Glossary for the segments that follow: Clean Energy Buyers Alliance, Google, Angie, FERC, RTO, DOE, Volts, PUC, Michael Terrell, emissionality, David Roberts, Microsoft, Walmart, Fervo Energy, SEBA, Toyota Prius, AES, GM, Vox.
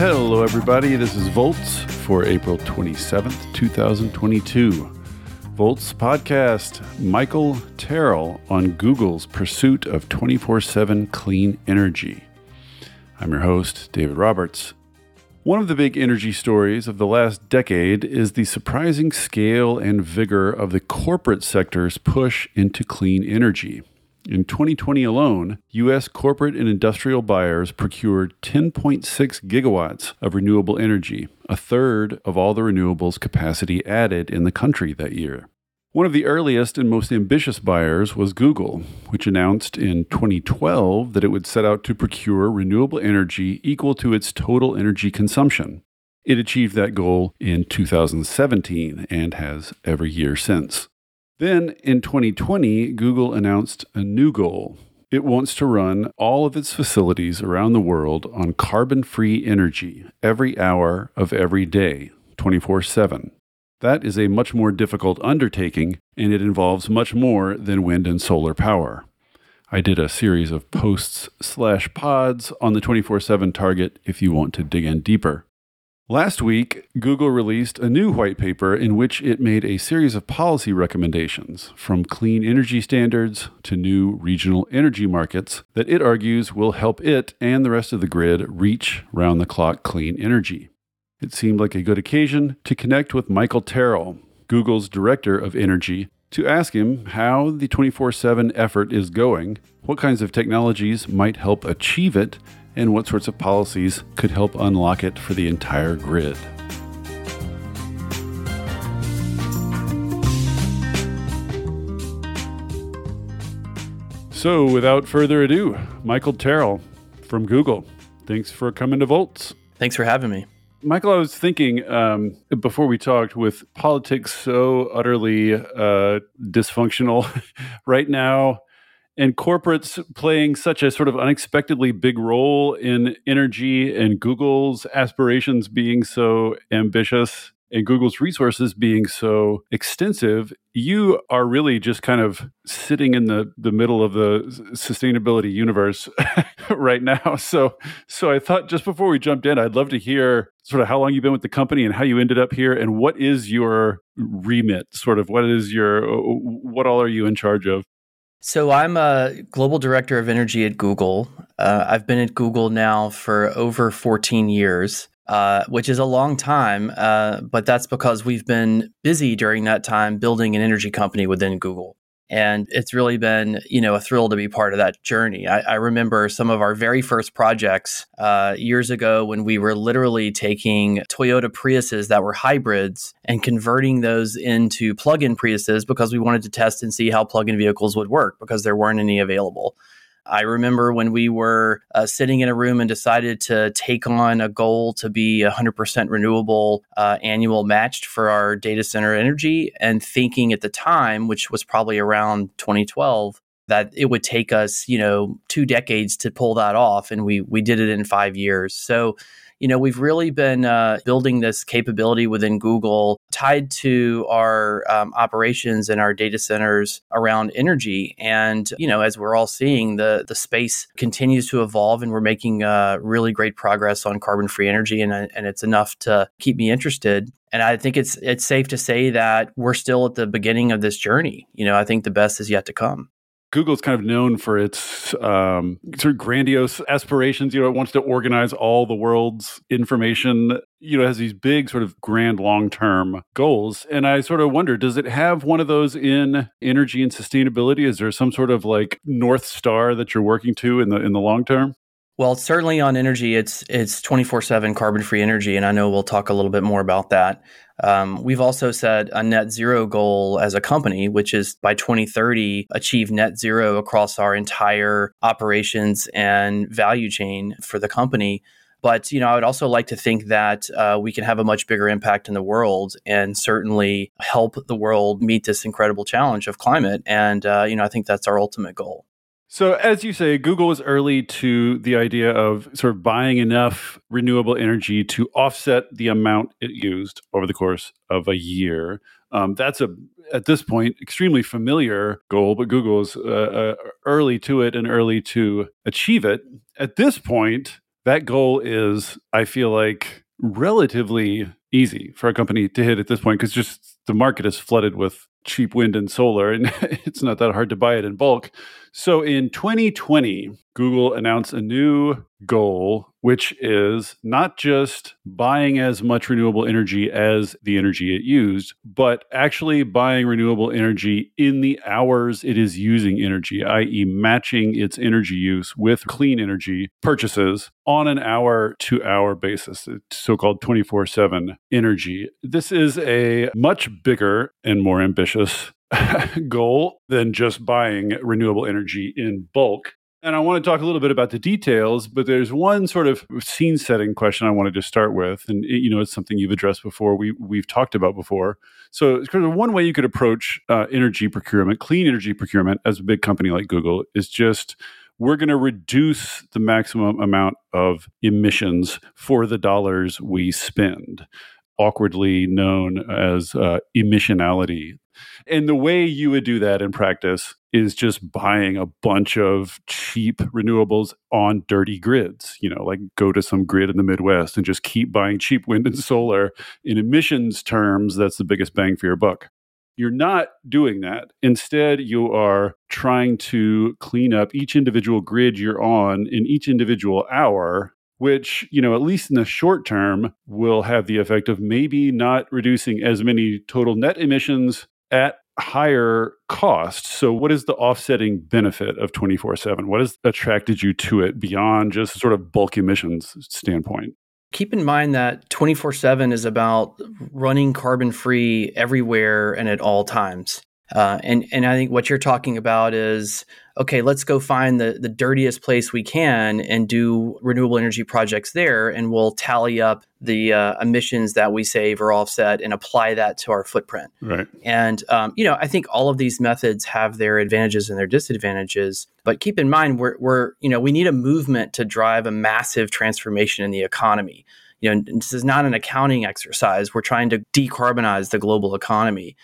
Hello, everybody. This is Volts for April 27th, 2022. Volts podcast, Michael Terrell on Google's pursuit of 24/7 clean energy. I'm your host, David Roberts. One of the big energy stories of the last decade is the surprising scale and vigor of the corporate sector's push into clean energy. In 2020 alone, U.S. corporate and industrial buyers procured 10.6 gigawatts of renewable energy, a third of all the renewables capacity added in the country that year. One of the earliest and most ambitious buyers was Google, which announced in 2012 that it would set out to procure renewable energy equal to its total energy consumption. It achieved that goal in 2017 and has every year since. Then, in 2020, Google announced a new goal. It wants to run all of its facilities around the world on carbon-free energy every hour of every day, 24/7. That is a much more difficult undertaking, and it involves much more than wind and solar power. I did a series of posts/pods on the 24/7 target if you want to dig in deeper. Last week, Google released a new white paper in which it made a series of policy recommendations, from clean energy standards to new regional energy markets, that it argues will help it and the rest of the grid reach round-the-clock clean energy. It seemed like a good occasion to connect with Michael Terrell, Google's Director of Energy, to ask him how the 24/7 effort is going, what kinds of technologies might help achieve it, and what sorts of policies could help unlock it for the entire grid. So, without further ado, Michael Terrell from Google, thanks for coming to Volts. Thanks for having me. Michael, I was thinking before we talked, with politics so utterly dysfunctional right now, and corporates playing such a sort of unexpectedly big role in energy, and Google's aspirations being so ambitious, and Google's resources being so extensive, you are really just kind of sitting in the middle of the sustainability universe right now. So I thought, just before we jumped in, I'd love to hear sort of how long you've been with the company and how you ended up here, and what is your remit, sort of what all are you in charge of? So I'm a global director of energy at Google. I've been at Google now for over 14 years, which is a long time, but that's because we've been busy during that time building an energy company within Google. And it's really been, a thrill to be part of that journey. I remember some of our very first projects years ago when we were literally taking Toyota Priuses that were hybrids and converting those into plug-in Priuses because we wanted to test and see how plug-in vehicles would work because there weren't any available. I remember when we were sitting in a room and decided to take on a goal to be 100% renewable annual matched for our data center energy, and thinking at the time, which was probably around 2012, that it would take us, 2 decades to pull that off. And we did it in 5 years. So, we've really been building this capability within Google tied to our operations and our data centers around energy. And, as we're all seeing, the space continues to evolve, and we're making really great progress on carbon-free energy. And it's enough to keep me interested. And I think it's safe to say that we're still at the beginning of this journey. I think the best is yet to come. Google's kind of known for its sort of grandiose aspirations. It wants to organize all the world's information. It has these big sort of grand long-term goals. And I sort of wonder, does it have one of those in energy and sustainability? Is there some sort of like North Star that you're working to in the long term? Well, certainly on energy, it's 24/7 carbon-free energy, and I know we'll talk a little bit more about that. We've also set a net zero goal as a company, which is by 2030, achieve net zero across our entire operations and value chain for the company. But, I would also like to think that we can have a much bigger impact in the world, and certainly help the world meet this incredible challenge of climate. And, I think that's our ultimate goal. So as you say, Google was early to the idea of sort of buying enough renewable energy to offset the amount it used over the course of a year. That's at this point, extremely familiar goal, but Google's early to it and early to achieve it. At this point, That goal is, I feel like, relatively easy for a company to hit at this point, because just the market is flooded with cheap wind and solar, and it's not that hard to buy it in bulk. So in 2020, Google announced a new goal, which is not just buying as much renewable energy as the energy it used, but actually buying renewable energy in the hours it is using energy, i.e. matching its energy use with clean energy purchases on an hour-to-hour basis, so-called 24/7 energy. This is a much bigger and more ambitious goal than just buying renewable energy in bulk. And I want to talk a little bit about the details, but there's one sort of scene-setting question I wanted to start with, and it's something you've addressed before. We've talked about before. So, it's kind of one way you could approach energy procurement, clean energy procurement, as a big company like Google, is just we're going to reduce the maximum amount of emissions for the dollars we spend, awkwardly known as emissionality. And the way you would do that in practice is just buying a bunch of cheap renewables on dirty grids. Like go to some grid in the Midwest and just keep buying cheap wind and solar. In emissions terms, that's the biggest bang for your buck. You're not doing that. Instead, you are trying to clean up each individual grid you're on in each individual hour, which, at least in the short term, will have the effect of maybe not reducing as many total net emissions at higher cost. So what is the offsetting benefit of 24/7? What has attracted you to it beyond just sort of bulk emissions standpoint? Keep in mind that 24/7 is about running carbon-free everywhere and at all times. And I think what you're talking about is, okay, let's go find the dirtiest place we can and do renewable energy projects there, and we'll tally up the emissions that we save or offset and apply that to our footprint. Right. And, I think all of these methods have their advantages and their disadvantages. But keep in mind, we need a movement to drive a massive transformation in the economy. This is not an accounting exercise. We're trying to decarbonize the global economy.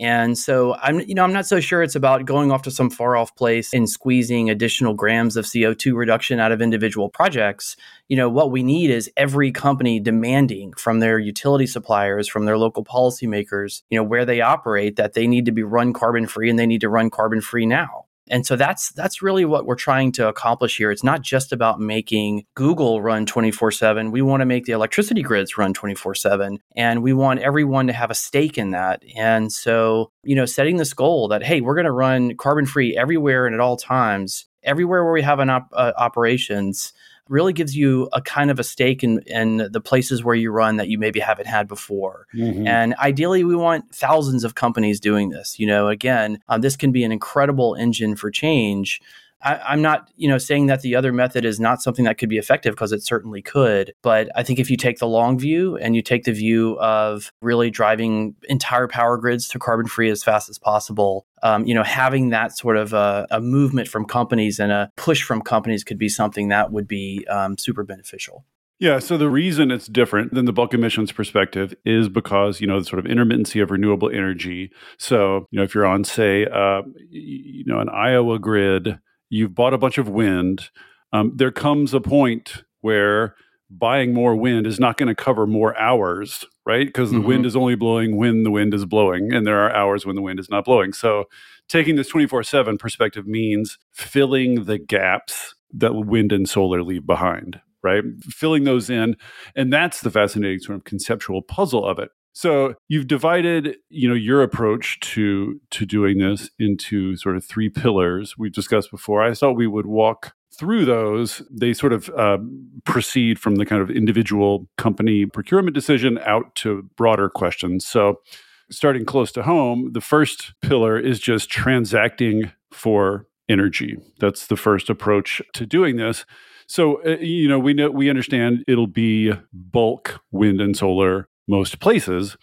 And so I'm not so sure it's about going off to some far off place and squeezing additional grams of CO2 reduction out of individual projects. What we need is every company demanding from their utility suppliers, from their local policymakers, where they operate, that they need to be run carbon free, and they need to run carbon free now. And so that's really what we're trying to accomplish here. It's not just about making Google run 24/7. We want to make the electricity grids run 24/7, and we want everyone to have a stake in that. And so, setting this goal that, hey, we're going to run carbon-free everywhere and at all times, everywhere where we have an operations, really gives you a kind of a stake in the places where you run that you maybe haven't had before. Mm-hmm. And ideally, we want thousands of companies doing this. This can be an incredible engine for change. I'm not, saying that the other method is not something that could be effective, because it certainly could. But I think if you take the long view and you take the view of really driving entire power grids to carbon free as fast as possible, having that sort of a movement from companies and a push from companies could be something that would be super beneficial. Yeah. So the reason it's different than the bulk emissions perspective is because, the sort of intermittency of renewable energy. So, if you're on, say, an Iowa grid, you've bought a bunch of wind, there comes a point where buying more wind is not going to cover more hours, right? Because the wind is only blowing when the wind is blowing, and there are hours when the wind is not blowing. So taking this 24/7 perspective means filling the gaps that wind and solar leave behind, right? Filling those in. And that's the fascinating sort of conceptual puzzle of it. So you've divided, your approach to doing this into sort of three pillars we've discussed before. I thought we would walk through those. They sort of proceed from the kind of individual company procurement decision out to broader questions. So starting close to home, the first pillar is just transacting for energy. That's the first approach to doing this. So, we understand it'll be bulk wind and solar most places.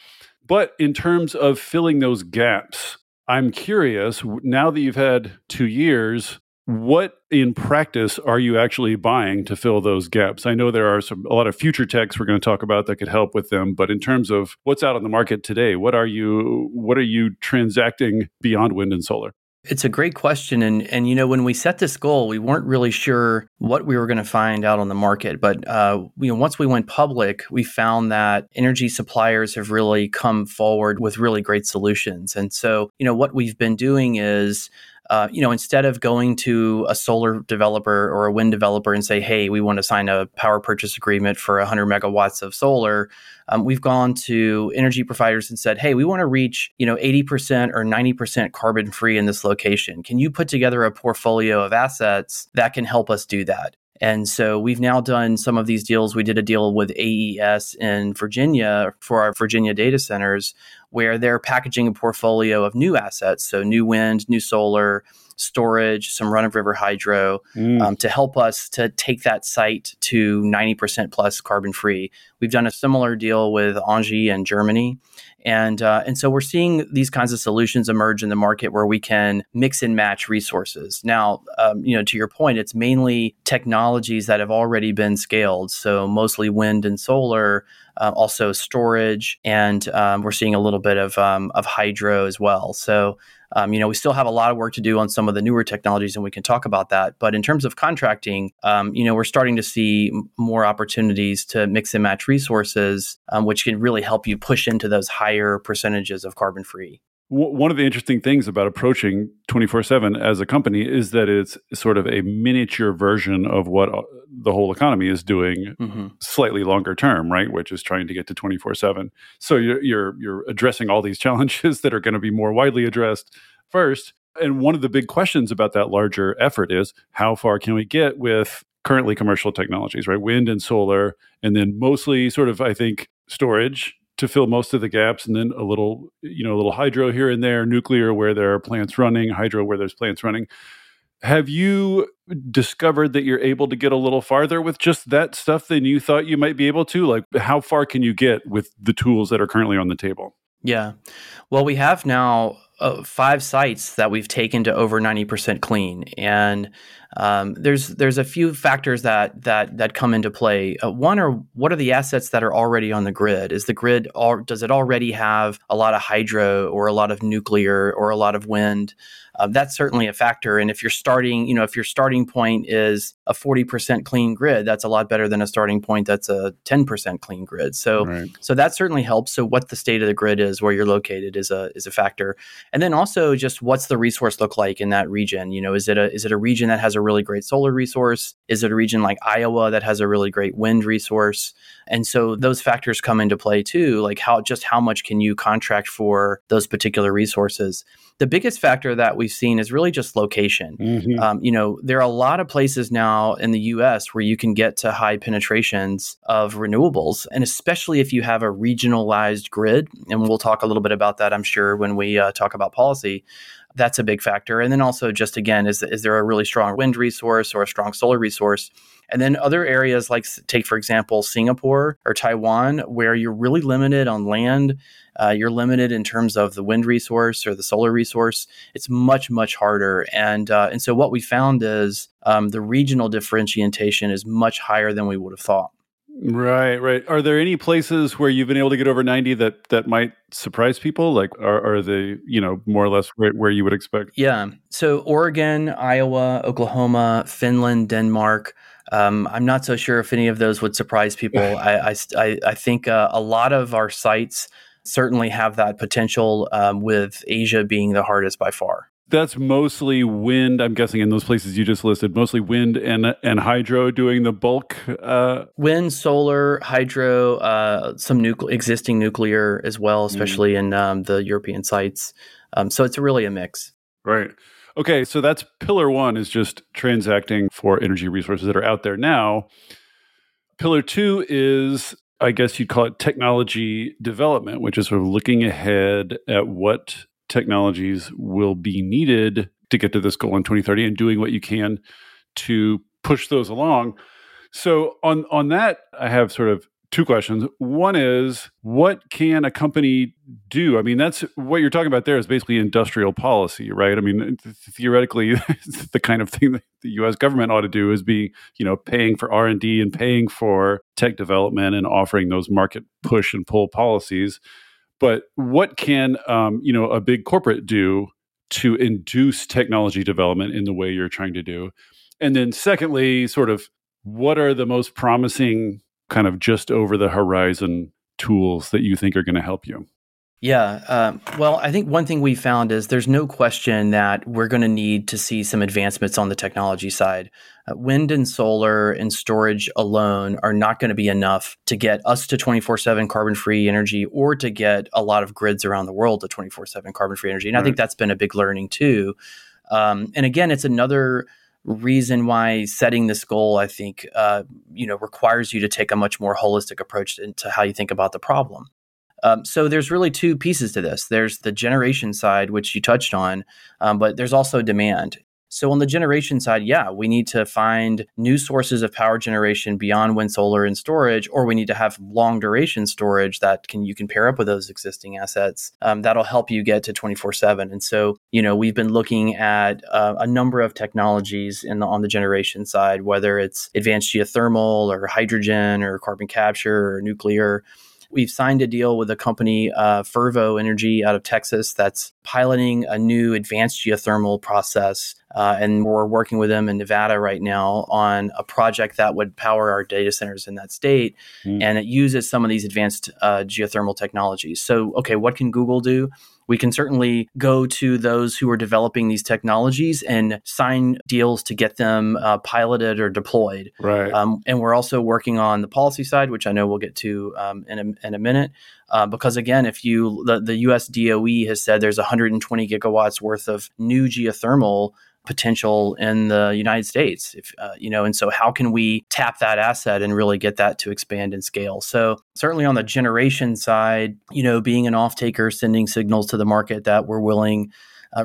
But in terms of filling those gaps, I'm curious, now that you've had 2 years, what in practice are you actually buying to fill those gaps? I know there are a lot of future techs we're going to talk about that could help with them, but in terms of what's out on the market today, what are you transacting beyond wind and solar? It's a great question. And you know, when we set this goal, we weren't really sure what we were going to find out on the market. But you know, once we went public, we found that energy suppliers have really come forward with really great solutions. And so, you know, what we've been doing is you know, instead of going to a solar developer or a wind developer and say, hey, we want to sign a power purchase agreement for 100 megawatts of solar, we've gone to energy providers and said, hey, we want to reach, you know, 80% or 90% carbon free in this location. Can you put together a portfolio of assets that can help us do that? And so we've now done some of these deals. We did a deal with AES in Virginia for our Virginia data centers, where they're packaging a portfolio of new assets, so new wind, new solar, storage, some run-of-river hydro, to help us to take that site to 90% plus carbon-free. We've done a similar deal with Angie in Germany. And so we're seeing these kinds of solutions emerge in the market where we can mix and match resources. Now, you know, to your point, it's mainly technologies that have already been scaled. So mostly wind and solar, also storage, and we're seeing a little bit of hydro as well. So, you know, we still have a lot of work to do on some of the newer technologies, and we can talk about that. But in terms of contracting, you know, we're starting to see more opportunities to mix and match resources, which can really help you push into those higher percentages of carbon-free. One of the interesting things about approaching 24/7 as a company is that it's sort of a miniature version of what the whole economy is doing, slightly longer term, right? Which is trying to get to 24/7. So you're addressing all these challenges that are going to be more widely addressed first. And one of the big questions about that larger effort is how far can we get with currently commercial technologies, right? Wind and solar, and then mostly sort of, I think, storage to fill most of the gaps, and then a little hydro here and there, nuclear where there are plants running, hydro where there's plants running. Have you discovered that you're able to get a little farther with just that stuff than you thought you might be able to? Like, how far can you get with the tools that are currently on the table? Yeah. Well, we have now 5 sites that we've taken to over 90% clean, and there's a few factors that come into play. One are, what are the assets that are already on the grid? Is the grid, does it already have a lot of hydro or a lot of nuclear or a lot of wind? That's certainly a factor. And if you're starting, you know, if your starting point is a 40% clean grid, that's a lot better than a starting point that's a 10% clean grid. So, right. So that certainly helps. So what the state of the grid is, where you're located, is a factor. And then also just what's the resource look like in that region? You know, is it a region that has a really great solar resource? Is it a region like Iowa that has a really great wind resource? And so those factors come into play too, like how much can you contract for those particular resources? The biggest factor that we've seen is really just location. You know, there are a lot of places now in the U.S. where you can get to high penetrations of renewables, and especially if you have a regionalized grid. And we'll talk a little bit about that, I'm sure, when we talk about policy. That's a big factor. And then also just, again, is there a really strong wind resource or a strong solar resource? And then other areas like, take, for example, Singapore or Taiwan, where you're really limited on land. You're limited in terms of the wind resource or the solar resource. It's much, much harder. And so what we found is the regional differentiation is much higher than we would have thought. Right. Are there any places where you've been able to get over 90 that might surprise people? Like, are they, you know, more or less where you would expect? Yeah. So Oregon, Iowa, Oklahoma, Finland, Denmark. I'm not so sure if any of those would surprise people. I think a lot of our sites certainly have that potential, with Asia being the hardest by far. That's mostly wind, I'm guessing, in those places you just listed, mostly wind and hydro doing the bulk. Wind, solar, hydro, some existing nuclear as well, especially in the European sites. So it's really a mix. Right. Okay, so that's pillar one, is just transacting for energy resources that are out there now. Pillar two is, I guess you'd call it, technology development, which is sort of looking ahead at what technologies will be needed to get to this goal in 2030 and doing what you can to push those along. So on that, I have sort of two questions. One is, what can a company do? I mean, that's what you're talking about there is basically industrial policy, right? I mean, theoretically, the kind of thing that the U.S. government ought to do is be, you know, paying for R&D and paying for tech development and offering those market push and pull policies. But what can, you know, a big corporate do to induce technology development in the way you're trying to do? And then secondly, sort of what are the most promising kind of just over the horizon tools that you think are going to help you? Yeah. Well, I think one thing we found is there's no question that we're going to need to see some advancements on the technology side. Wind and solar and storage alone are not going to be enough to get us to 24/7 carbon-free energy or to get a lot of grids around the world to 24/7 carbon-free energy. And I think that's been a big learning too. And again, it's another reason why setting this goal, I think, requires you to take a much more holistic approach to how you think about the problem. So there's really two pieces to this. There's the generation side, which you touched on, but there's also demand. So on the generation side, we need to find new sources of power generation beyond wind, solar, and storage, or we need to have long duration storage that you can pair up with those existing assets. That'll help you get to 24/7. And so, we've been looking at a number of technologies on the generation side, whether it's advanced geothermal or hydrogen or carbon capture or nuclear. We've signed a deal with a company, Fervo Energy out of Texas, that's piloting a new advanced geothermal process. And we're working with them in Nevada right now on a project that would power our data centers in that state. And it uses some of these advanced geothermal technologies. So, okay, what can Google do? We can certainly go to those who are developing these technologies and sign deals to get them piloted or deployed. Right. And we're also working on the policy side, which I know we'll get to in a minute. Because again, if the US DOE has said there's 120 gigawatts worth of new geothermal potential in the United States, and so how can we tap that asset and really get that to expand and scale? So certainly on the generation side, being an off-taker, sending signals to the market that we're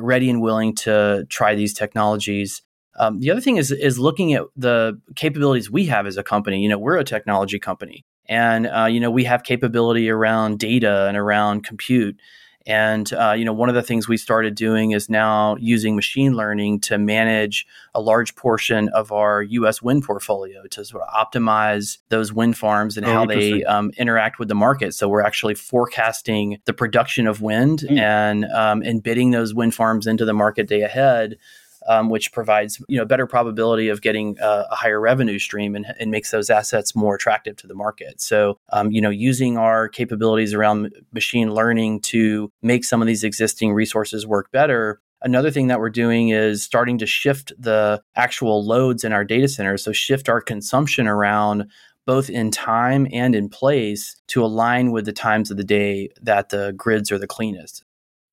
ready and willing to try these technologies. The other thing is looking at the capabilities we have as a company. We're a technology company, and we have capability around data and around compute. And, one of the things we started doing is now using machine learning to manage a large portion of our U.S. wind portfolio to sort of optimize those wind farms and how they interact with the market. So we're actually forecasting the production of wind and bidding those wind farms into the market day ahead, which provides, better probability of getting a higher revenue stream and makes those assets more attractive to the market. So, using our capabilities around machine learning to make some of these existing resources work better. Another thing that we're doing is starting to shift the actual loads in our data centers. So shift our consumption around both in time and in place to align with the times of the day that the grids are the cleanest.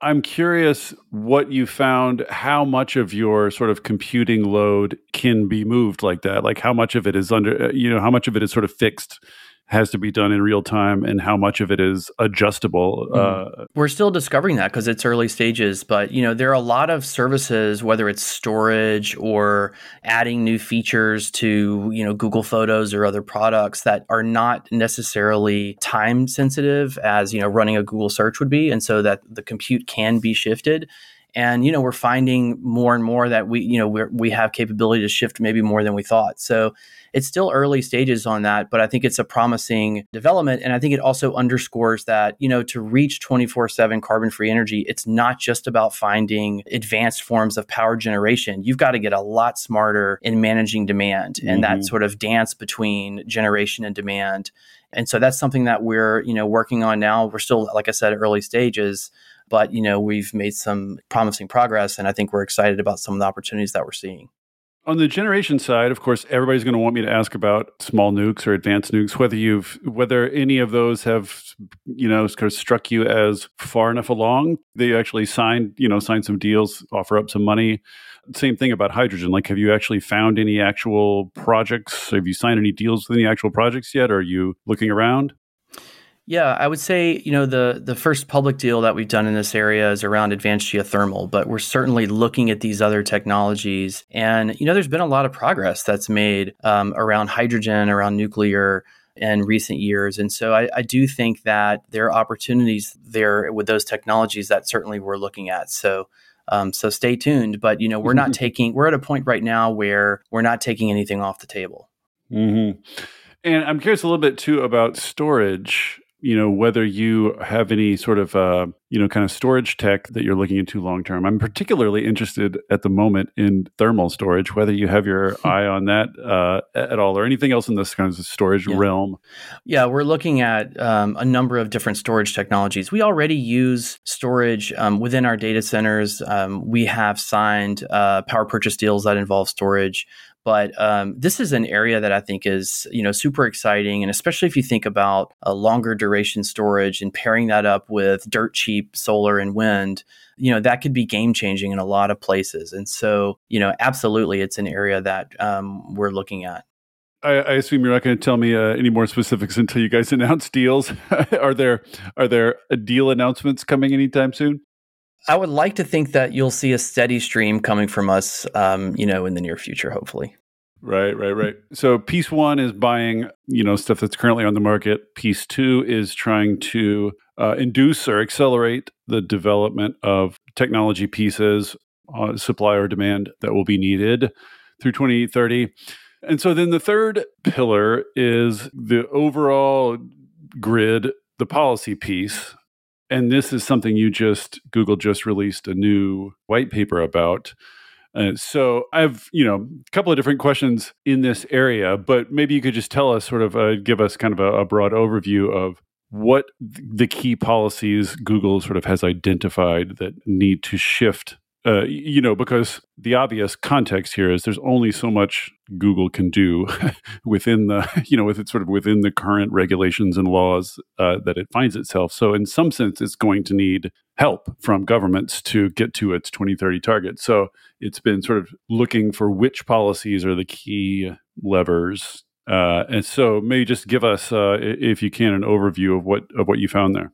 I'm curious what you found, how much of your sort of computing load can be moved like that? Like how much of it is how much of it is sort of fixed, has to be done in real time, and how much of it is adjustable? We're still discovering that because it's early stages, but there are a lot of services, whether it's storage or adding new features to Google Photos or other products, that are not necessarily time sensitive as running a Google search would be, and so that the compute can be shifted. And, we're finding more and more that we have capability to shift maybe more than we thought. So it's still early stages on that, but I think it's a promising development. And I think it also underscores that, to reach 24/7 carbon-free energy, it's not just about finding advanced forms of power generation. You've got to get a lot smarter in managing demand and that sort of dance between generation and demand. And so that's something that we're, working on now. We're still, like I said, early stages. But, we've made some promising progress, and I think we're excited about some of the opportunities that we're seeing. On the generation side, of course, everybody's going to want me to ask about small nukes or advanced nukes, whether any of those have, kind of struck you as far enough along. They actually signed some deals, offer up some money. Same thing about hydrogen. Like, have you actually found any actual projects? Have you signed any deals with any actual projects yet? Or are you looking around? Yeah, I would say, the first public deal that we've done in this area is around advanced geothermal, but we're certainly looking at these other technologies. And, there's been a lot of progress that's made around hydrogen, around nuclear in recent years. And so I do think that there are opportunities there with those technologies that certainly we're looking at. So stay tuned. But, we're at a point right now where we're not taking anything off the table. Mm-hmm. And I'm curious a little bit, too, about storage. you know, whether you have any sort of, you know, kind of storage tech that you're looking into long term. I'm particularly interested at the moment in thermal storage, whether you have your eye on that at all or anything else in this kind of storage realm. Yeah, we're looking at a number of different storage technologies. We already use storage within our data centers. We have signed power purchase deals that involve storage. But this is an area that I think is, you know, super exciting. And especially if you think about a longer duration storage and pairing that up with dirt cheap solar and wind, you know, that could be game changing in a lot of places. And so, you know, absolutely, it's an area that we're looking at. I assume you're not going to tell me any more specifics until you guys announce deals. Are there deal announcements coming anytime soon? I would like to think that you'll see a steady stream coming from us, you know, in the near future, hopefully. Right. So piece one is buying, you know, stuff that's currently on the market. Piece two is trying to induce or accelerate the development of technology pieces, supply or demand that will be needed through 2030. And so then the third pillar is the overall grid, the policy piece. And this is something Google just released a new white paper about. So I have, you know, a couple of different questions in this area, but maybe you could just tell us sort of, give us kind of a broad overview of what the key policies Google sort of has identified that need to shift, you know, because the obvious context here is there's only so much Google can do within the, you know, with it sort of within the current regulations and laws that it finds itself. So in some sense, it's going to need help from governments to get to its 2030 target. So it's been sort of looking for which policies are the key levers. And so maybe just give us, if you can, an overview of what you found there.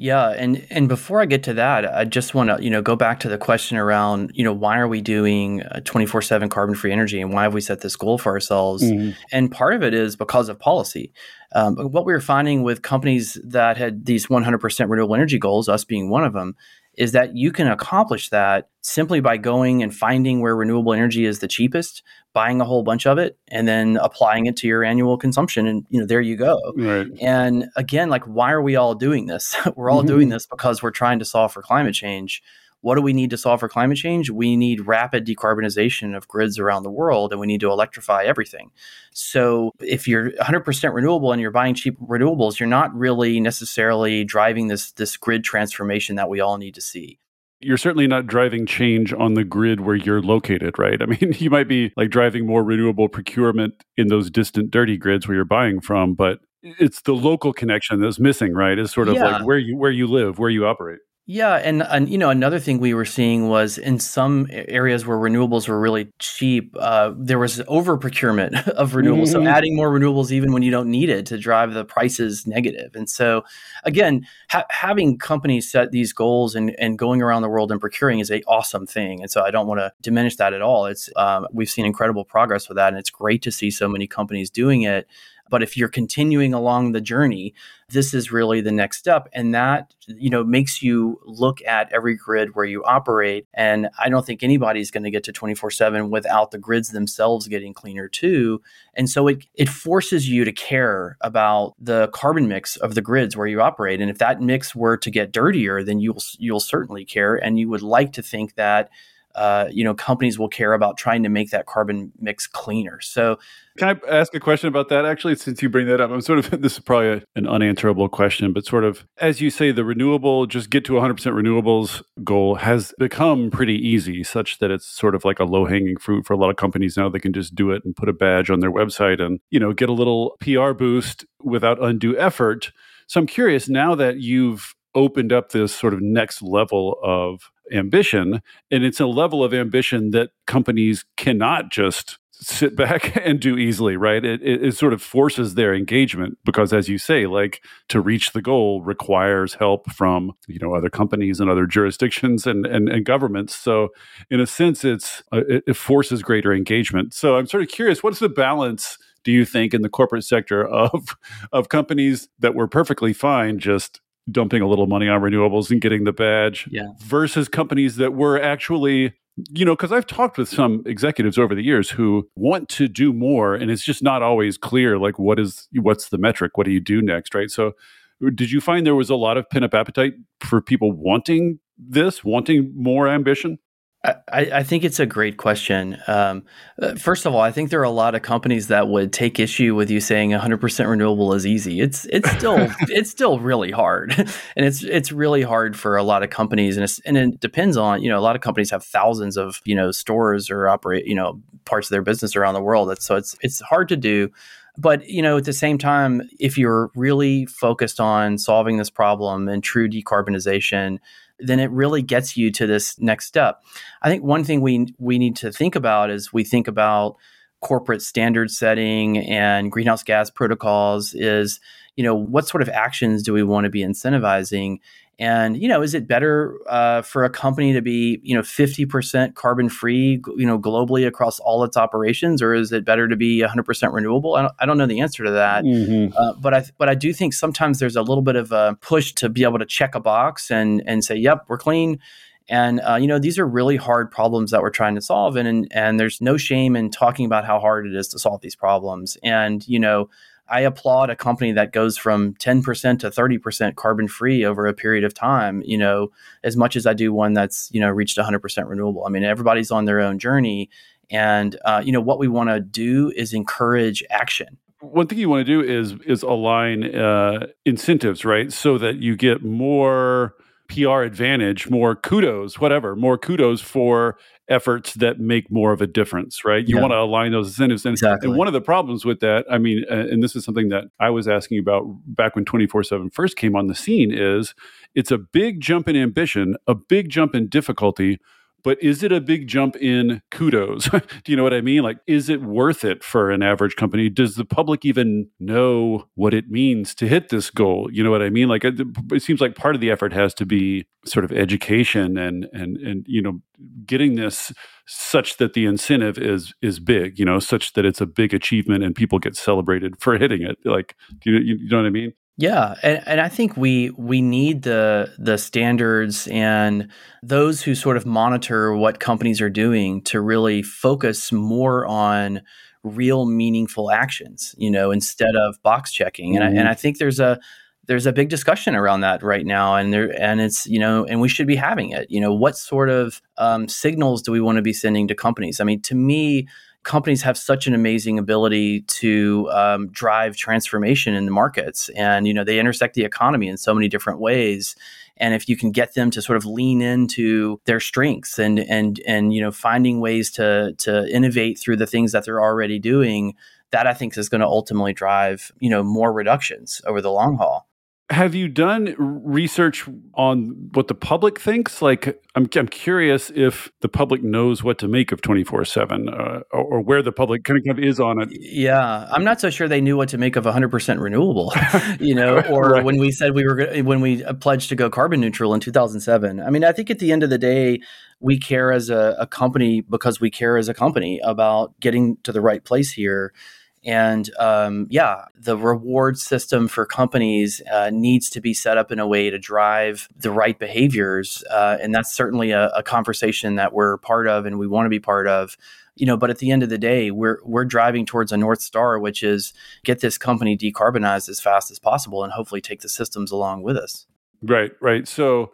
Yeah. And before I get to that, I just want to, you know, go back to the question around, you know, why are we doing 24/7 carbon-free energy and why have we set this goal for ourselves? Mm-hmm. And part of it is because of policy. What we were finding with companies that had these 100% renewable energy goals, us being one of them, is that you can accomplish that simply by going and finding where renewable energy is the cheapest, buying a whole bunch of it, and then applying it to your annual consumption. And, you know, there you go. Right. And again, like, why are we all doing this? We're all doing this because we're trying to solve for climate change. What do we need to solve for climate change? We need rapid decarbonization of grids around the world, and we need to electrify everything. So if you're 100% renewable and you're buying cheap renewables, you're not really necessarily driving this grid transformation that we all need to see. You're certainly not driving change on the grid where you're located, right? I mean, you might be like driving more renewable procurement in those distant, dirty grids where you're buying from, but it's the local connection that's missing, right? It's sort of like where you live, where you operate. Yeah. And, you know, another thing we were seeing was in some areas where renewables were really cheap, there was over procurement of renewables. So adding more renewables, even when you don't need it, to drive the prices negative. And so, again, having companies set these goals and going around the world and procuring is an awesome thing. And so I don't want to diminish that at all. It's we've seen incredible progress with that. And it's great to see so many companies doing it. But if you're continuing along the journey, this is really the next step. And that, you know, makes you look at every grid where you operate. And I don't think anybody's going to get to 24/7 without the grids themselves getting cleaner too. And so it forces you to care about the carbon mix of the grids where you operate. And if that mix were to get dirtier, then you'll certainly care. And you would like to think that you know, companies will care about trying to make that carbon mix cleaner. So, can I ask a question about that? Actually, since you bring that up, I'm sort of, this is probably an unanswerable question, but sort of, as you say, the renewable, just get to 100% renewables goal has become pretty easy, such that it's sort of like a low-hanging fruit for a lot of companies now. They can just do it and put a badge on their website and, you know, get a little PR boost without undue effort. So I'm curious, now that you've opened up this sort of next level of ambition, and it's a level of ambition that companies cannot just sit back and do easily, right? It sort of forces their engagement because, as you say, like, to reach the goal requires help from, you know, other companies and other jurisdictions and governments. So in a sense, it forces greater engagement. So I'm sort of curious, what's the balance, do you think, in the corporate sector of companies that were perfectly fine just dumping a little money on renewables and getting the badge versus companies that were actually, you know, because I've talked with some executives over the years who want to do more, and it's just not always clear, like, what's the metric? What do you do next, right? So Did you find there was a lot of pent-up appetite for people wanting this, wanting more ambition? I think it's a great question. First of all, I think there are a lot of companies that would take issue with you saying 100% renewable is easy. It's still really hard, and it's really hard for a lot of companies. And it depends on, a lot of companies have thousands of stores or operate parts of their business around the world. So it's hard to do. But, at the same time, if you're really focused on solving this problem and true decarbonization, then it really gets you to this next step. I think one thing we need to think about is we think about corporate standard setting and greenhouse gas protocols is, what sort of actions do we want to be incentivizing? And, is it better for a company to be, 50% carbon free, globally across all its operations, or is it better to be 100% renewable? I don't know the answer to that. Mm-hmm. But I do think sometimes there's a little bit of a push to be able to check a box and say, yep, we're clean. And, these are really hard problems that we're trying to solve. And there's no shame in talking about how hard it is to solve these problems. And, I applaud a company that goes from 10% to 30% carbon free over a period of time, as much as I do one that's, reached 100% renewable. I mean, everybody's on their own journey. And, what we want to do is encourage action. One thing you want to do is align incentives, right? So that you get more PR advantage, more kudos for efforts that make more of a difference, right? You want to align those incentives. And, exactly. And one of the problems with that, I mean, and this is something that I was asking about back when 24/7 first came on the scene, is it's a big jump in ambition, a big jump in difficulty, but is it a big jump in kudos? Do you know what I mean? Like, is it worth it for an average company? Does the public even know what it means to hit this goal? You know what I mean? Like, it seems like part of the effort has to be sort of education and getting this such that the incentive is big, such that it's a big achievement and people get celebrated for hitting it. Like, you know what I mean? Yeah, and I think we need the standards and those who sort of monitor what companies are doing to really focus more on real meaningful actions, instead of box checking. Mm-hmm. And I think there's a big discussion around that right now, and we should be having it. What sort of signals do we want to be sending to companies? I mean, to me, companies have such an amazing ability to drive transformation in the markets, and they intersect the economy in so many different ways. And if you can get them to sort of lean into their strengths and finding ways to innovate through the things that they're already doing, that I think is going to ultimately drive more reductions over the long haul. Have you done research on what the public thinks? Like, I'm curious if the public knows what to make of 24/7 or where the public kind of is on it. Yeah, I'm not so sure they knew what to make of 100% renewable, or right. When we said when we pledged to go carbon neutral in 2007. I mean, I think at the end of the day, we care as a company because we care as a company about getting to the right place here. And the reward system for companies needs to be set up in a way to drive the right behaviors. And that's certainly a conversation that we're part of and we want to be part of. But at the end of the day, we're driving towards a North Star, which is get this company decarbonized as fast as possible and hopefully take the systems along with us. Right. So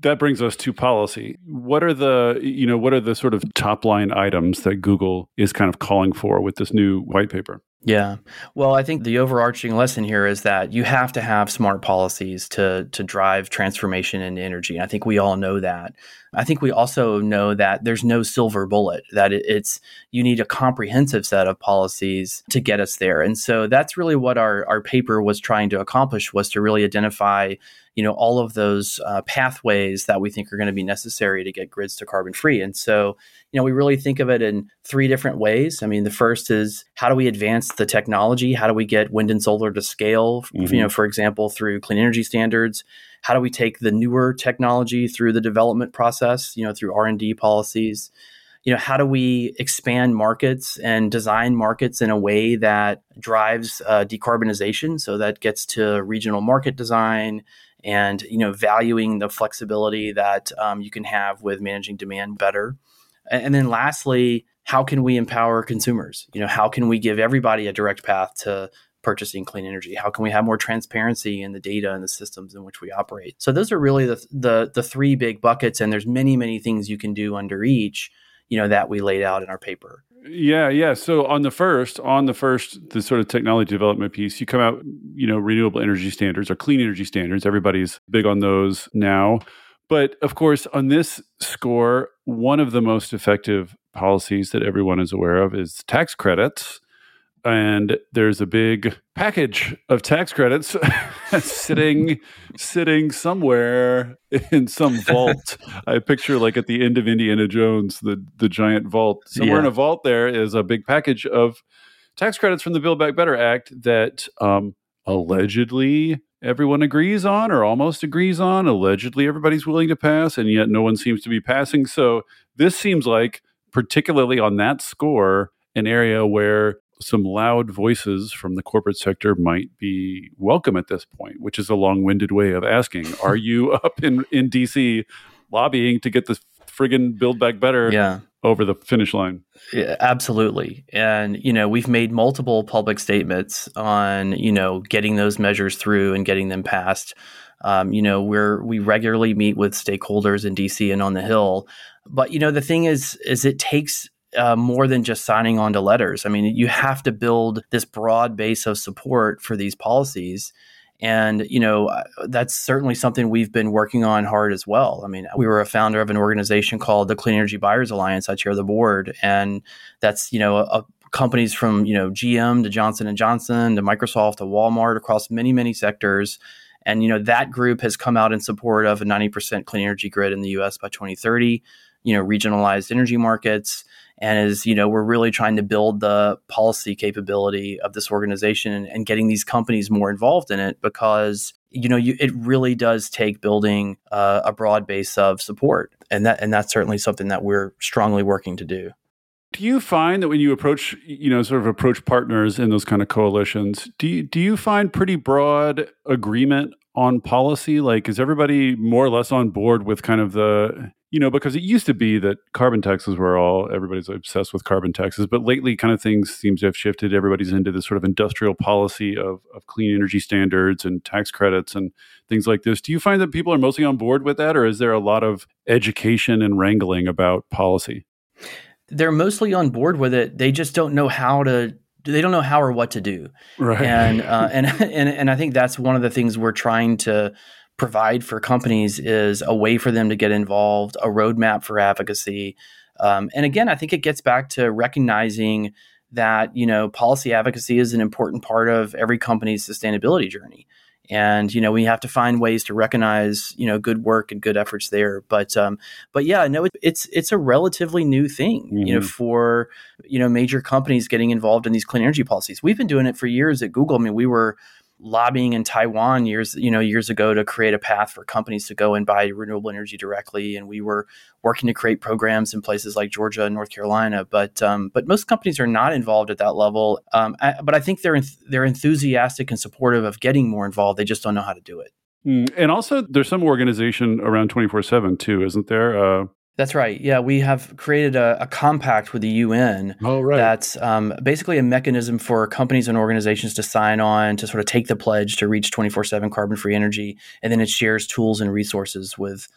that brings us to policy. What are the sort of top line items that Google is kind of calling for with this new white paper? Yeah. Well, I think the overarching lesson here is that you have to have smart policies to drive transformation in energy. And I think we all know that. I think we also know that there's no silver bullet, that you need a comprehensive set of policies to get us there. And so that's really what our paper was trying to accomplish, was to really identify, all of those pathways that we think are going to be necessary to get grids to carbon free. And so, we really think of it in three different ways. I mean, the first is, how do we advance the technology? How do we get wind and solar to scale, mm-hmm. For example, through clean energy standards? How do we take the newer technology through the development process, through R&D policies? How do we expand markets and design markets in a way that drives decarbonization? So that gets to regional market design and, valuing the flexibility that you can have with managing demand better. And then lastly, how can we empower consumers? How can we give everybody a direct path to purchasing clean energy? How can we have more transparency in the data and the systems in which we operate? So those are really the three big buckets, and there's many, many things you can do under each, you know, that we laid out in our paper. Yeah. So on the first, the sort of technology development piece, you come out, you know, renewable energy standards or clean energy standards. Everybody's big on those now. But of course, on this score, one of the most effective policies that everyone is aware of is tax credits. And there's a big package of tax credits sitting somewhere in some vault. I picture like at the end of Indiana Jones, the giant vault. Somewhere in a vault there is a big package of tax credits from the Build Back Better Act that allegedly everyone agrees on or almost agrees on. Allegedly everybody's willing to pass, and yet no one seems to be passing. So this seems like, particularly on that score, an area where some loud voices from the corporate sector might be welcome at this point, which is a long-winded way of asking, are you up in DC lobbying to get this friggin' Build Back Better over the finish line? Yeah, absolutely. And, you know, we've made multiple public statements on, you know, getting those measures through and getting them passed. You know, we regularly meet with stakeholders in DC and on the Hill. But, you know, the thing is it takes more than just signing on to letters. I mean, you have to build this broad base of support for these policies. And, you know, that's certainly something we've been working on hard as well. I mean, we were a founder of an organization called the Clean Energy Buyers Alliance. I chair the board. And that's, you know, companies from, you know, GM to Johnson & Johnson to Microsoft to Walmart across many, many sectors. And, you know, that group has come out in support of a 90% clean energy grid in the U.S. by 2030, you know, regionalized energy markets. And is, you know, we're really trying to build the policy capability of this organization and getting these companies more involved in it, because, you know, it really does take building a broad base of support. And that's certainly something that we're strongly working to do. Do you find that when you approach, you know, sort of approach partners in those kind of coalitions, do you find pretty broad agreement on policy? Like, is everybody more or less on board with kind of the, you know, because it used to be that carbon taxes were everybody's obsessed with carbon taxes, but lately kind of things seem to have shifted. Everybody's into this sort of industrial policy of clean energy standards and tax credits and things like this. Do you find that people are mostly on board with that, or is there a lot of education and wrangling about policy? They're mostly on board with it. They just don't know how to. They don't know how or what to do, right? And I think that's one of the things we're trying to provide for companies is a way for them to get involved, a roadmap for advocacy, and again, I think it gets back to recognizing that, you know, policy advocacy is an important part of every company's sustainability journey, and, you know, we have to find ways to recognize, you know, good work and good efforts there. But yeah, no, it's a relatively new thing, mm-hmm. you know, for, you know, major companies getting involved in these clean energy policies. We've been doing it for years at Google. I mean, we were lobbying in Taiwan years ago to create a path for companies to go and buy renewable energy directly, and we were working to create programs in places like Georgia and North Carolina. But most companies are not involved at that level. But I think they're enthusiastic and supportive of getting more involved. They just don't know how to do it. And also, there's some organization around 24/7 too, isn't there? That's right. Yeah, we have created a compact with the UN that's basically a mechanism for companies and organizations to sign on to sort of take the pledge to reach 24/7 carbon-free energy, and then it shares tools and resources with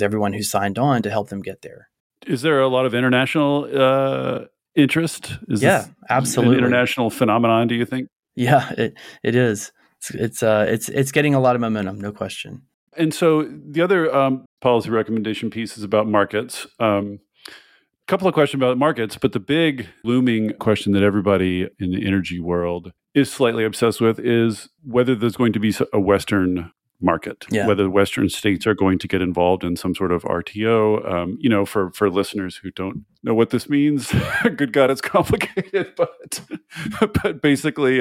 everyone who signed on to help them get there. Is there a lot of international interest? Is this absolutely an international phenomenon, do you think? Yeah, it is. It's getting a lot of momentum, no question. And so the other policy recommendation piece is about markets. Couple of questions about markets, but the big looming question that everybody in the energy world is slightly obsessed with is whether there's going to be a Western market, whether Western states are going to get involved in some sort of RTO. You know, for listeners who don't know what this means, good God, it's complicated. But basically,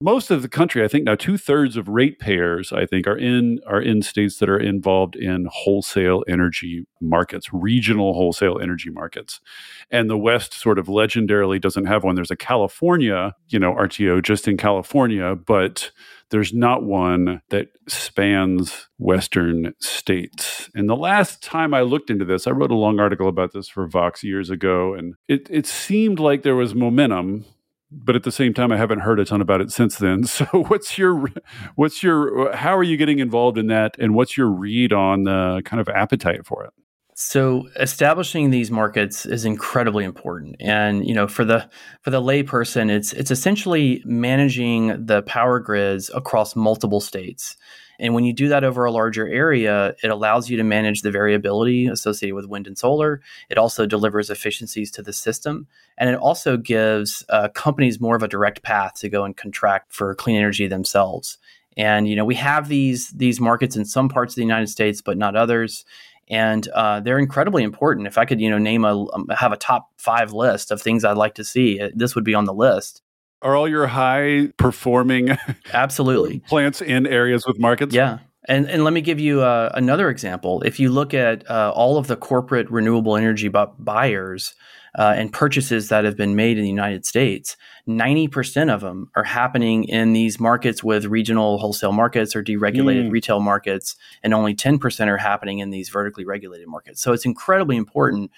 most of the country, I think now 2/3 of ratepayers, I think, are in states that are involved in wholesale energy markets, regional wholesale energy markets. And the West sort of legendarily doesn't have one. There's a California, you know, RTO just in California, but there's not one that spans Western states. And the last time I looked into this, I wrote a long article about this for Vox years ago, and it seemed like there was momentum But at the same time, I haven't heard a ton about it since then. So how are you getting involved in that? And what's your read on the kind of appetite for it? So establishing these markets is incredibly important. And, you know, for the layperson, it's essentially managing the power grids across multiple states. And when you do that over a larger area, it allows you to manage the variability associated with wind and solar. It also delivers efficiencies to the system. And it also gives companies more of a direct path to go and contract for clean energy themselves. And, you know, we have these markets in some parts of the United States, but not others. And they're incredibly important. If I could, you know, have a top 5 list of things I'd like to see, this would be on the list. Are all your high-performing absolutely plants in areas with markets? Yeah. And let me give you another example. If you look at all of the corporate renewable energy buyers and purchases that have been made in the United States, 90% of them are happening in these markets with regional wholesale markets or deregulated retail markets, and only 10% are happening in these vertically regulated markets. So it's incredibly important.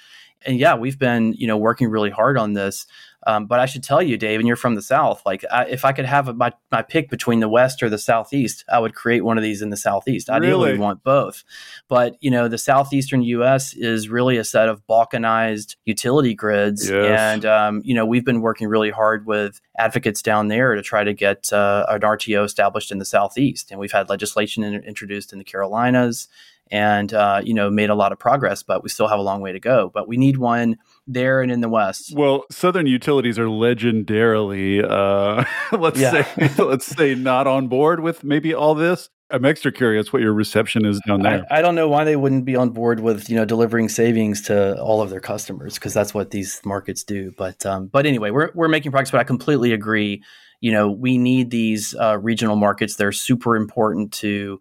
And yeah, we've been, you know, working really hard on this. But I should tell you, Dave, and you're from the South, like if I could have my pick between the West or the Southeast, I would create one of these in the Southeast. I really want both. But, you know, the Southeastern U.S. is really a set of balkanized utility grids. Yes. And, you know, we've been working really hard with advocates down there to try to get an RTO established in the Southeast. And we've had legislation introduced in the Carolinas. And, you know, made a lot of progress, but we still have a long way to go. But we need one there and in the West. Well, Southern utilities are legendarily, let's say not on board with maybe all this. I'm extra curious what your reception is down there. I don't know why they wouldn't be on board with, you know, delivering savings to all of their customers, because that's what these markets do. But anyway, we're making progress, but I completely agree. You know, we need these regional markets. They're super important to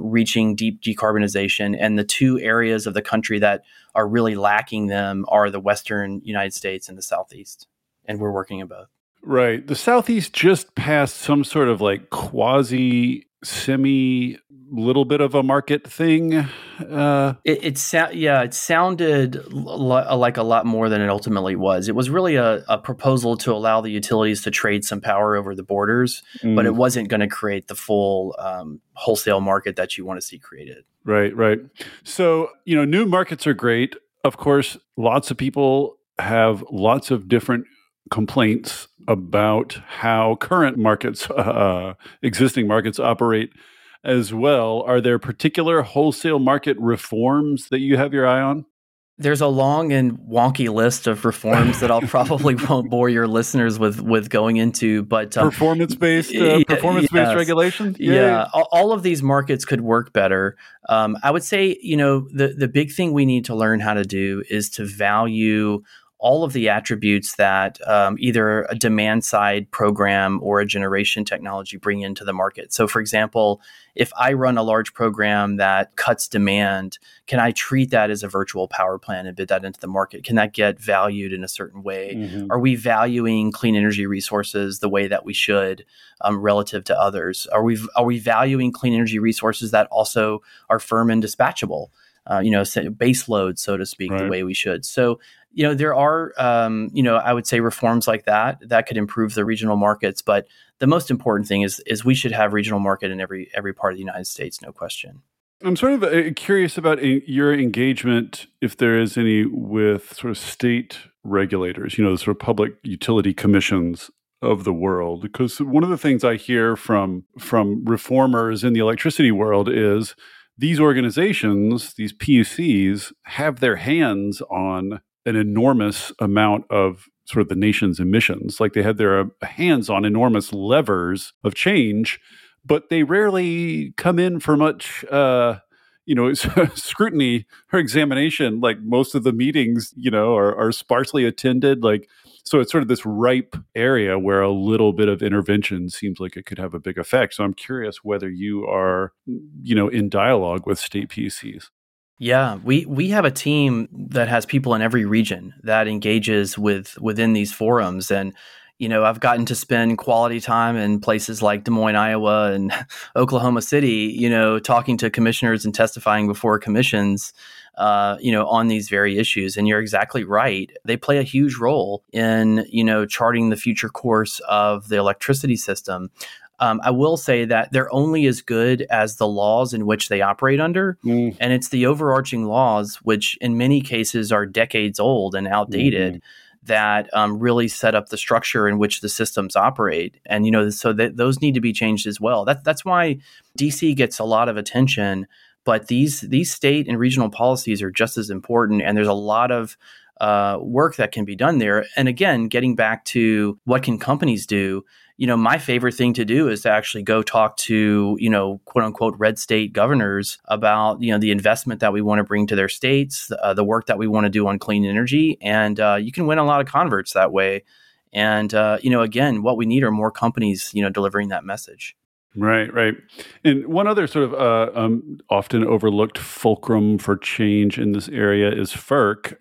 reaching deep decarbonization. And the two areas of the country that are really lacking them are the Western United States and the Southeast. And we're working in both. Right. The Southeast just passed some sort of like quasi semi little bit of a market thing. It sounded like a lot more than it ultimately was. It was really a proposal to allow the utilities to trade some power over the borders, but it wasn't going to create the full wholesale market that you want to see created. Right. So, you know, new markets are great. Of course, lots of people have lots of different complaints about how current markets, existing markets operate as well. Are there particular wholesale market reforms that you have your eye on? There's a long and wonky list of reforms that I'll probably won't bore your listeners with going into, but performance-based regulation. Yay. Yeah, all of these markets could work better. I would say, you know, the big thing we need to learn how to do is to value all of the attributes that either a demand side program or a generation technology bring into the market. So for example, if I run a large program that cuts demand, can I treat that as a virtual power plant and bid that into the market? Can that get valued in a certain way? Mm-hmm. Are we valuing clean energy resources the way that we should relative to others? Are we valuing clean energy resources that also are firm and dispatchable? You know, base load, so to speak, right, the way we should. So, you know, there are, you know, I would say reforms like that could improve the regional markets. But the most important thing is we should have regional market in every part of the United States, no question. I'm sort of curious about your engagement, if there is any, with sort of state regulators, you know, the sort of public utility commissions of the world. Because one of the things I hear from reformers in the electricity world is these organizations, these PUCs, have their hands on an enormous amount of sort of the nation's emissions. Like they have their hands on enormous levers of change, but they rarely come in for much, you know, scrutiny or examination. Like most of the meetings, you know, are sparsely attended. Like, so it's sort of this ripe area where a little bit of intervention seems like it could have a big effect. So I'm curious whether you are, you know, in dialogue with state PUCs. Yeah, we have a team that has people in every region that engages within these forums. And, you know, I've gotten to spend quality time in places like Des Moines, Iowa and Oklahoma City, you know, talking to commissioners and testifying before commissions on these very issues. And you're exactly right. They play a huge role in, charting the future course of the electricity system. I will say that they're only as good as the laws in which they operate under. Mm. And it's the overarching laws, which in many cases are decades old and outdated, that really set up the structure in which the systems operate. And, so those need to be changed as well. That's why DC gets a lot of attention. But these state and regional policies are just as important. And there's a lot of work that can be done there. And again, getting back to what can companies do, my favorite thing to do is to actually go talk to, quote unquote, red state governors about, the investment that we want to bring to their states, the work that we want to do on clean energy. And you can win a lot of converts that way. And, again, what we need are more companies, delivering that message. Right, right. And one other sort of often overlooked fulcrum for change in this area is FERC.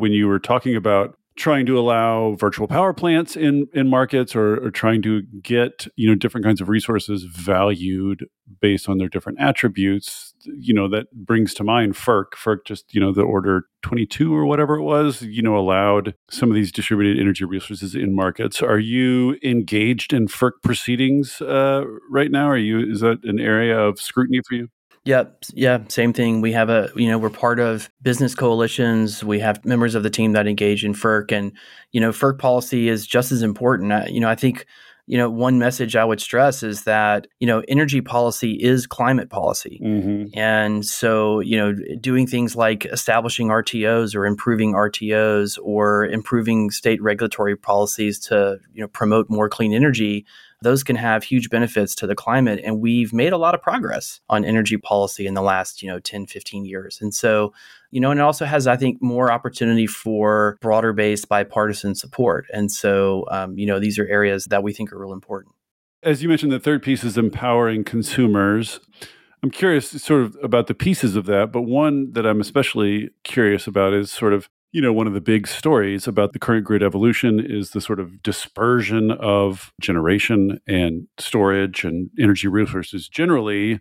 When you were talking about trying to allow virtual power plants in markets or trying to get, different kinds of resources valued based on their different attributes, that brings to mind FERC. FERC just, the order 22 or whatever it was, allowed some of these distributed energy resources in markets. Are you engaged in FERC proceedings right now? Is that an area of scrutiny for you? Yeah, same thing. We have we're part of business coalitions. We have members of the team that engage in FERC, and, FERC policy is just as important. I think, one message I would stress is that, energy policy is climate policy. Mm-hmm. And so, doing things like establishing RTOs or improving RTOs or improving state regulatory policies to, promote more clean energy, those can have huge benefits to the climate. And we've made a lot of progress on energy policy in the last, 10, 15 years. And so, and it also has, I think, more opportunity for broader-based bipartisan support. And so, these are areas that we think are real important. As you mentioned, the third piece is empowering consumers. I'm curious sort of about the pieces of that, but one that I'm especially curious about is sort of, one of the big stories about the current grid evolution is the sort of dispersion of generation and storage and energy resources generally,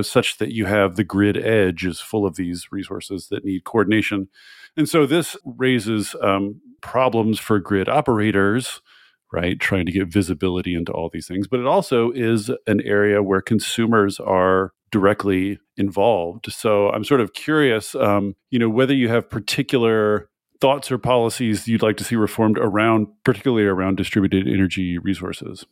such that you have the grid edge is full of these resources that need coordination. And so this raises problems for grid operators, right, trying to get visibility into all these things. But it also is an area where consumers are directly involved. So I'm sort of curious, whether you have particular thoughts or policies you'd like to see reformed around, particularly around distributed energy resources.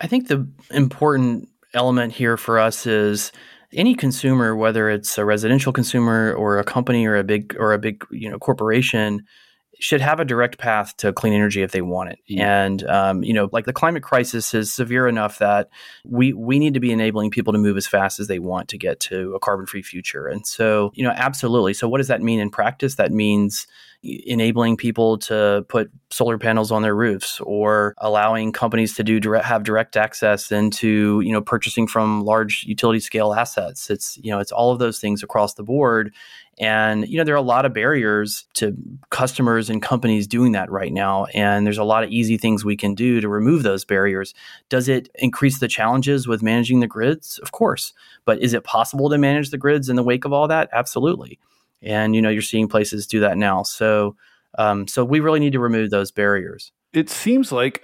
I think the important element here for us is any consumer, whether it's a residential consumer or a company or a big corporation, should have a direct path to clean energy if they want it. And, like the climate crisis is severe enough that we need to be enabling people to move as fast as they want to get to a carbon-free future. And so, absolutely. So what does that mean in practice? That means enabling people to put solar panels on their roofs or allowing companies to have direct access into, purchasing from large utility scale assets. It's, it's all of those things across the board. And, there are a lot of barriers to customers and companies doing that right now. And there's a lot of easy things we can do to remove those barriers. Does it increase the challenges with managing the grids? Of course. But is it possible to manage the grids in the wake of all that? Absolutely. And, you're seeing places do that now. So, we really need to remove those barriers. It seems like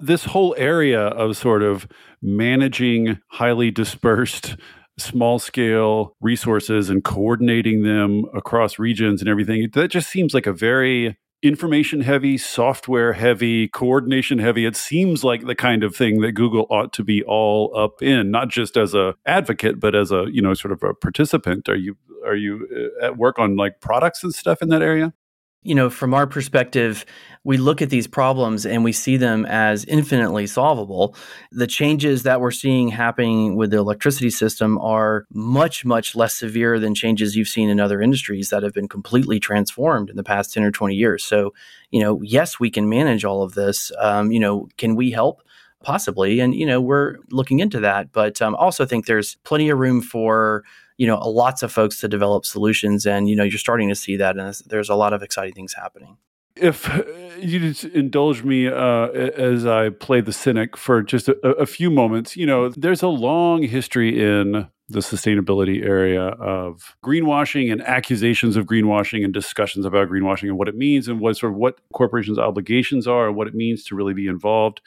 this whole area of sort of managing highly dispersed small-scale resources and coordinating them across regions and everything, that just seems like a very information-heavy, software-heavy, coordination-heavy. It seems like the kind of thing that Google ought to be all up in, not just as an advocate, but as a, sort of a participant. Are you at work on like products and stuff in that area? From our perspective, we look at these problems and we see them as infinitely solvable. The changes that we're seeing happening with the electricity system are much, much less severe than changes you've seen in other industries that have been completely transformed in the past 10 or 20 years. So, yes, we can manage all of this. Can we help? Possibly. And, we're looking into that. But I also think there's plenty of room for lots of folks to develop solutions. And, you're starting to see that. And there's a lot of exciting things happening. If you just indulge me as I play the cynic for just a few moments, there's a long history in the sustainability area of greenwashing and accusations of greenwashing and discussions about greenwashing and what it means and what corporations' obligations are and what it means to really be involved.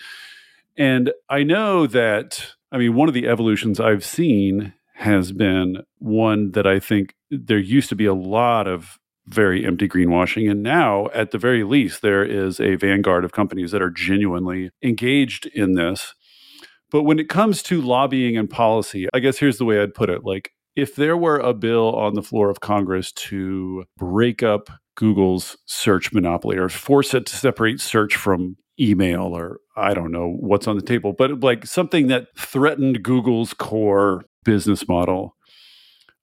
And I know that, one of the evolutions I've seen has been one that I think there used to be a lot of very empty greenwashing. And now, at the very least, there is a vanguard of companies that are genuinely engaged in this. But when it comes to lobbying and policy, I guess here's the way I'd put it. Like, if there were a bill on the floor of Congress to break up Google's search monopoly or force it to separate search from email, or I don't know what's on the table, but like something that threatened Google's core business model,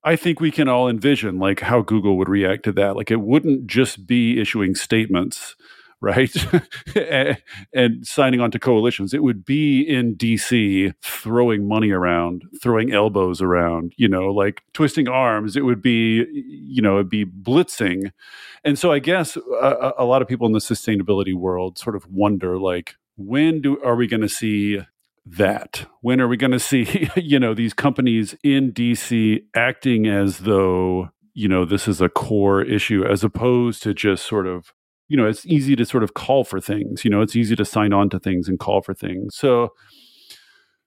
I think we can all envision like how Google would react to that. Like, it wouldn't just be issuing statements, right? and signing on to coalitions. It would be in DC throwing money around, throwing elbows around, like twisting arms. It would be, it'd be blitzing. And so I guess a lot of people in the sustainability world sort of wonder, like, when are we going to see that? When are we going to see, these companies in DC acting as though, this is a core issue, as opposed to just sort of, it's easy to sort of call for things, it's easy to sign on to things and call for things. So,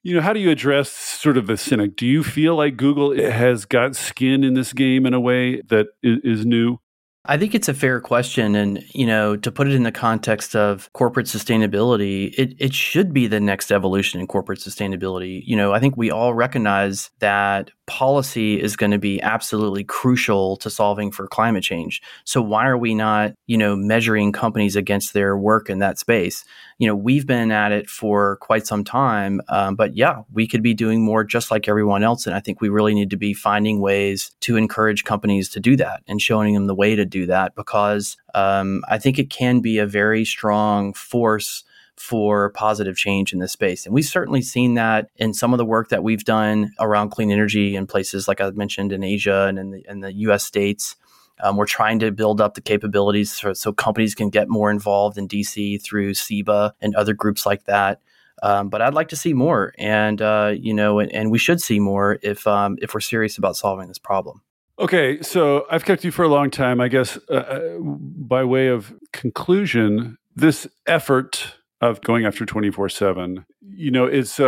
how do you address sort of the cynic? Do you feel like Google has got skin in this game in a way that is new? I think it's a fair question. And, to put it in the context of corporate sustainability, it should be the next evolution in corporate sustainability. I think we all recognize that policy is going to be absolutely crucial to solving for climate change. So why are we not, measuring companies against their work in that space? We've been at it for quite some time, but yeah, we could be doing more just like everyone else. And I think we really need to be finding ways to encourage companies to do that and showing them the way to do that, because I think it can be a very strong force for positive change in this space. And we've certainly seen that in some of the work that we've done around clean energy in places, like I mentioned, in Asia and in the US states. We're trying to build up the capabilities so companies can get more involved in DC through SEBA and other groups like that. But I'd like to see more, and we should see more if we're serious about solving this problem. Okay, so I've kept you for a long time. I guess by way of conclusion, this effort of going after 24/7, it's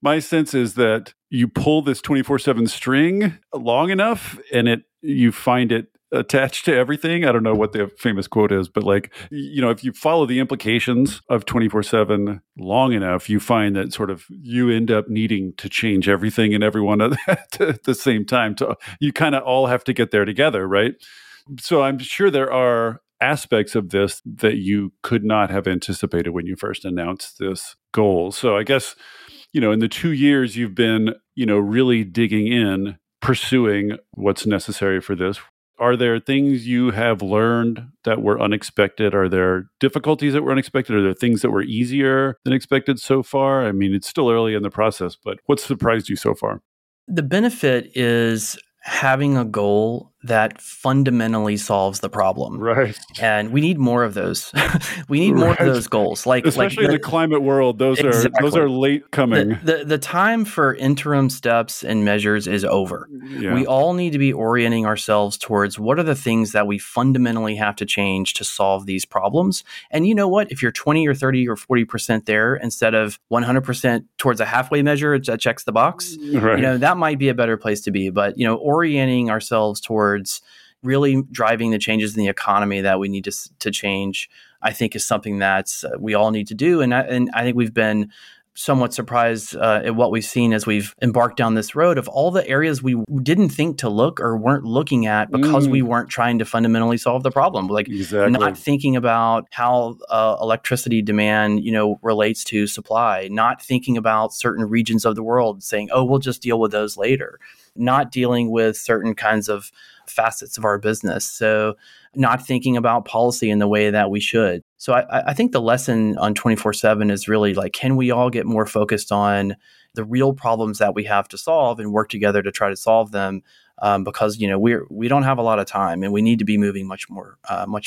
my sense is that you pull this 24/7 string long enough and you find it attached to everything. I don't know what the famous quote is, but like, if you follow the implications of 24/7 long enough, you find that sort of you end up needing to change everything and everyone at the same time. So you kind of all have to get there together, right? So I'm sure there are aspects of this that you could not have anticipated when you first announced this goal. So I guess, in the 2 years you've been, really digging in, pursuing what's necessary for this. Are there things you have learned that were unexpected? Are there difficulties that were unexpected? Are there things that were easier than expected so far? It's still early in the process, but what surprised you so far? The benefit is having a goal that fundamentally solves the problem. Right. And we need more of those. We need more of those goals. Like, especially in the climate world, those are late coming. The time for interim steps and measures is over. Yeah. We all need to be orienting ourselves towards what are the things that we fundamentally have to change to solve these problems. And you know what? If you're 20 or 30 or 40% there instead of 100% towards a halfway measure that checks the box, right, that might be a better place to be. But, orienting ourselves towards really driving the changes in the economy that we need to change, I think is something that's we all need to do. And I think we've been somewhat surprised at what we've seen as we've embarked down this road of all the areas we didn't think to look or weren't looking at because we weren't trying to fundamentally solve the problem. Like, exactly. Not thinking about how electricity demand, relates to supply, not thinking about certain regions of the world saying, oh, we'll just deal with those later, not dealing with certain kinds of facets of our business. So not thinking about policy in the way that we should. So I think the lesson on 24/7 is really like, can we all get more focused on the real problems that we have to solve and work together to try to solve them? Because, we don't have a lot of time and we need to be moving much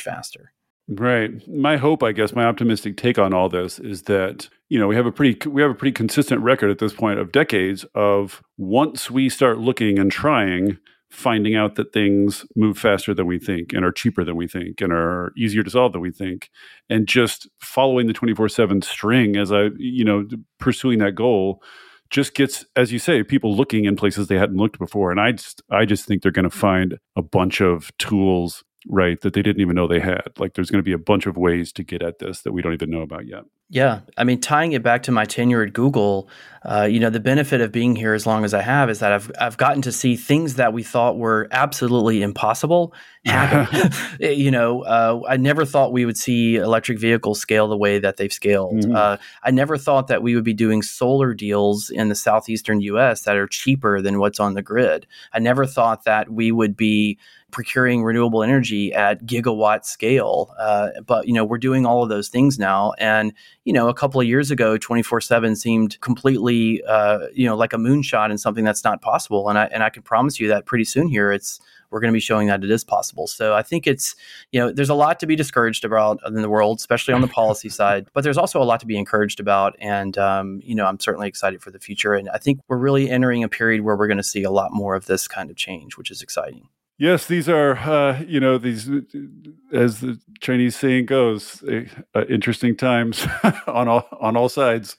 faster. Right. My hope, I guess, my optimistic take on all this is that, you know, we have a pretty consistent record at this point of decades of, once we start looking and trying, finding out that things move faster than we think and are cheaper than we think and are easier to solve than we think, and just following the 24/7 string as pursuing that goal just gets, as you say, people looking in places they hadn't looked before. And I just think they're going to find a bunch of tools, right, that they didn't even know they had. Like, there's going to be a bunch of ways to get at this that we don't even know about yet. Yeah. I mean, tying it back to my tenure at Google, the benefit of being here as long as I have is that I've gotten to see things that we thought were absolutely impossible happen. I never thought we would see electric vehicles scale the way that they've scaled. Mm-hmm. I never thought that we would be doing solar deals in the southeastern U.S. that are cheaper than what's on the grid. I never thought that we would be procuring renewable energy at gigawatt scale. But we're doing all of those things now. And, a couple of years ago, 24/7 seemed completely, like a moonshot and something that's not possible. And I can promise you that pretty soon here, we're going to be showing that it is possible. So I think it's, there's a lot to be discouraged about in the world, especially on the policy side, but there's also a lot to be encouraged about. And, I'm certainly excited for the future. And I think we're really entering a period where we're going to see a lot more of this kind of change, which is exciting. Yes, these are, as the Chinese saying goes, interesting times on all sides.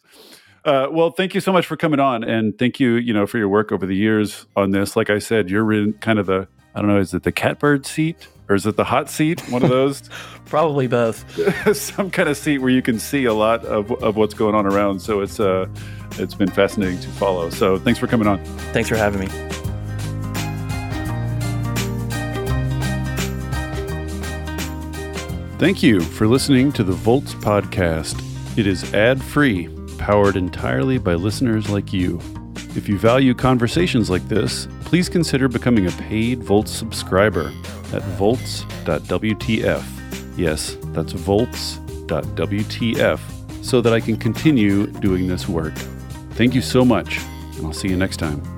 Well, thank you so much for coming on, and thank you, for your work over the years on this. Like I said, you're in kind of the, I don't know, is it the catbird seat or is it the hot seat? One of those? Probably both. Some kind of seat where you can see a lot of what's going on around. So it's been fascinating to follow. So thanks for coming on. Thanks for having me. Thank you for listening to the Volts podcast. It is ad-free, powered entirely by listeners like you. If you value conversations like this, please consider becoming a paid Volts subscriber at volts.wtf. Yes, that's volts.wtf, so that I can continue doing this work. Thank you so much, and I'll see you next time.